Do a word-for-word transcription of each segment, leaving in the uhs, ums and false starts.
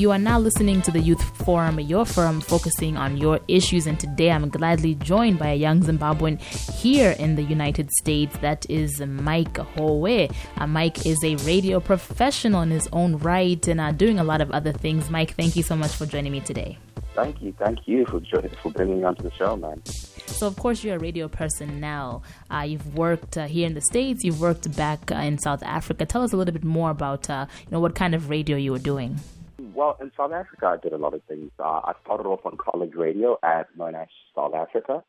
You are now listening to the Youth Forum, your forum focusing on your issues. And today I'm gladly joined by a young Zimbabwean here in the United States. That is Mike Hove. Uh, Mike is a radio professional in his own right and uh, doing a lot of other things. Mike, thank you so much for joining me today. Thank you. Thank you for, joining, for bringing me onto the show, man. So, of course, you're a radio person now. Uh, you've worked uh, here in the States. You've worked back uh, in South Africa. Tell us a little bit more about uh, you know, what kind of radio you were doing. Well, in South Africa, I did a lot of things. Uh, I started off on college radio at Monash, South Africa.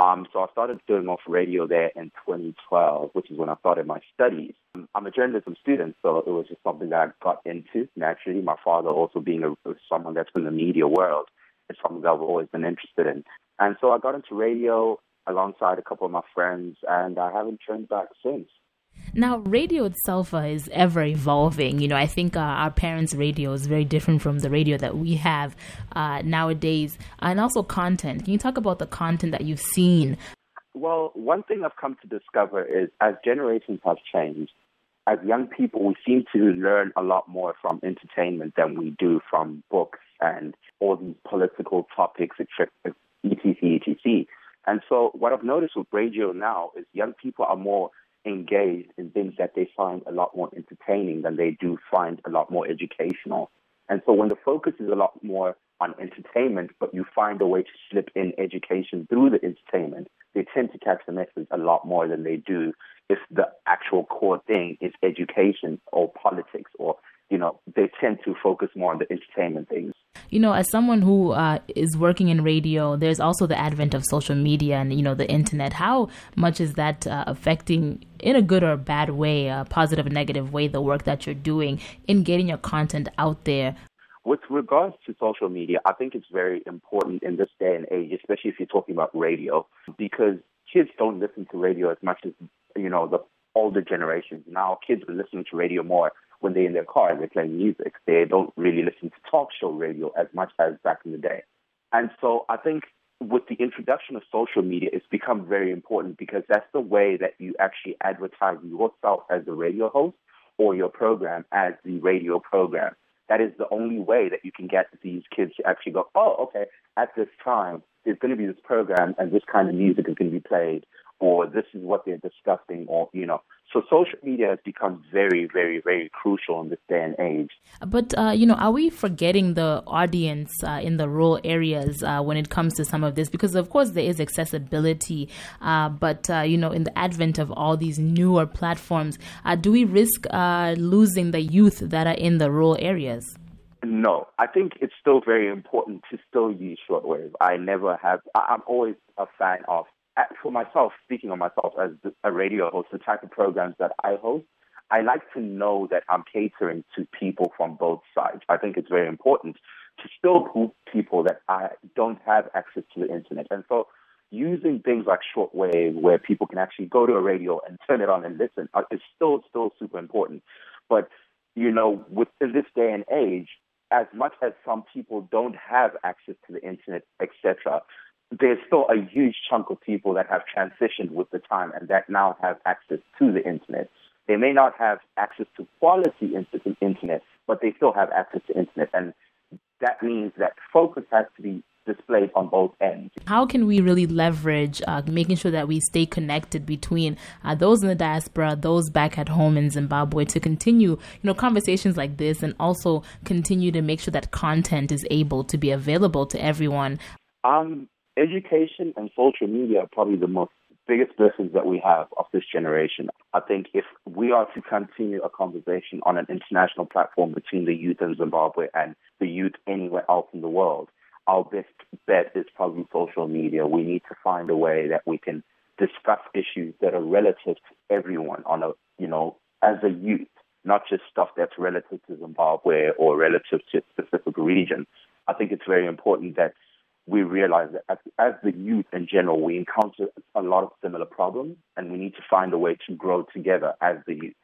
Um, so I started doing off radio there in twenty twelve, which is when I started my studies. I'm a journalism student, so it was just something that I got into naturally. My father also being a, someone that's in the media world. It's something that I've always been interested in. And so I got into radio alongside a couple of my friends, and I haven't turned back since. Now, radio itself uh, is ever evolving. You know, I think uh, our parents' radio is very different from the radio that we have uh, nowadays. And also content. Can you talk about the content that you've seen? Well, one thing I've come to discover is as generations have changed, as young people, we seem to learn a lot more from entertainment than we do from books and all these political topics, et cetera, et cetera, et cetera And so what I've noticed with radio now is young people are more engaged in things that they find a lot more entertaining than they do find a lot more educational. And so when the focus is a lot more on entertainment, but you find a way to slip in education through the entertainment, they tend to catch the message a lot more than they do if the actual core thing is education or politics, or, you know, they tend to focus more on the entertainment things. You know, as someone who uh, is working in radio, there's also the advent of social media and, you know, the internet. How much is that uh, affecting, in a good or a bad way, a positive or negative way, the work that you're doing in getting your content out there? With regards to social media, I think it's very important in this day and age, especially if you're talking about radio, because kids don't listen to radio as much as, you know, the older generations. Now kids are listening to radio more when they're in their car and they're playing music. They don't really listen to talk show radio as much as back in the day. And so I think with the introduction of social media, it's become very important because that's the way that you actually advertise yourself as a radio host or your program as the radio program. That is the only way that you can get these kids to actually go, oh, okay, at this time, there's going to be this program and this kind of music is going to be played, or this is what they're discussing, or, you know. So social media has become very, very, very crucial in this day and age. But, uh, you know, are we forgetting the audience uh, in the rural areas uh, when it comes to some of this? Because, of course, there is accessibility. Uh, but, uh, you know, in the advent of all these newer platforms, uh, do we risk uh, losing the youth that are in the rural areas? No, I think it's still very important to still use shortwave. I never have. I, I'm always a fan of, for myself, speaking of myself as a radio host, the type of programs that I host, I like to know that I'm catering to people from both sides. I think it's very important to still group people that I don't have access to the internet. And so using things like shortwave where people can actually go to a radio and turn it on and listen is still, still super important. But, you know, within this day and age, as much as some people don't have access to the internet, et cetera, there's still a huge chunk of people that have transitioned with the time and that now have access to the internet. They may not have access to quality internet, but they still have access to internet. And that means that focus has to be displayed on both ends. How can we really leverage uh, making sure that we stay connected between uh, those in the diaspora, those back at home in Zimbabwe, to continue, you know, conversations like this and also continue to make sure that content is able to be available to everyone? Um. Education and social media are probably the most biggest blessings that we have of this generation. I think if we are to continue a conversation on an international platform between the youth in Zimbabwe and the youth anywhere else in the world, our best bet is probably social media. We need to find a way that we can discuss issues that are relative to everyone on a, you know, as a youth, not just stuff that's relative to Zimbabwe or relative to a specific region. I think it's very important that we realize that as, as the youth in general, we encounter a lot of similar problems, and we need to find a way to grow together as the youth.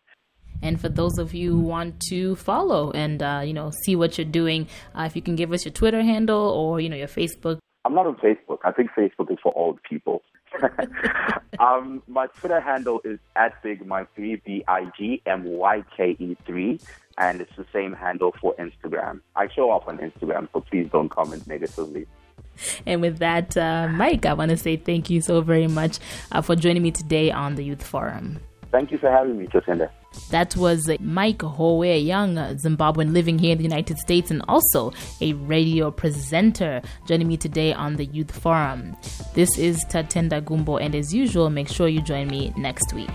And for those of you who want to follow and uh, you know, see what you're doing, uh, if you can give us your Twitter handle or, you know, your Facebook. I'm not on Facebook. I think Facebook is for old people. um, my Twitter handle is at bigmike three, B I G M Y K E three, and it's the same handle for Instagram. I show up on Instagram, so please don't comment negatively. And with that, uh, Mike, I want to say thank you so very much uh, for joining me today on the Youth Forum. Thank you for having me, Tatenda. That was Mike Hove, a young Zimbabwean living here in the United States and also a radio presenter, joining me today on the Youth Forum. This is Tatenda Gumbo, and as usual, make sure you join me next week.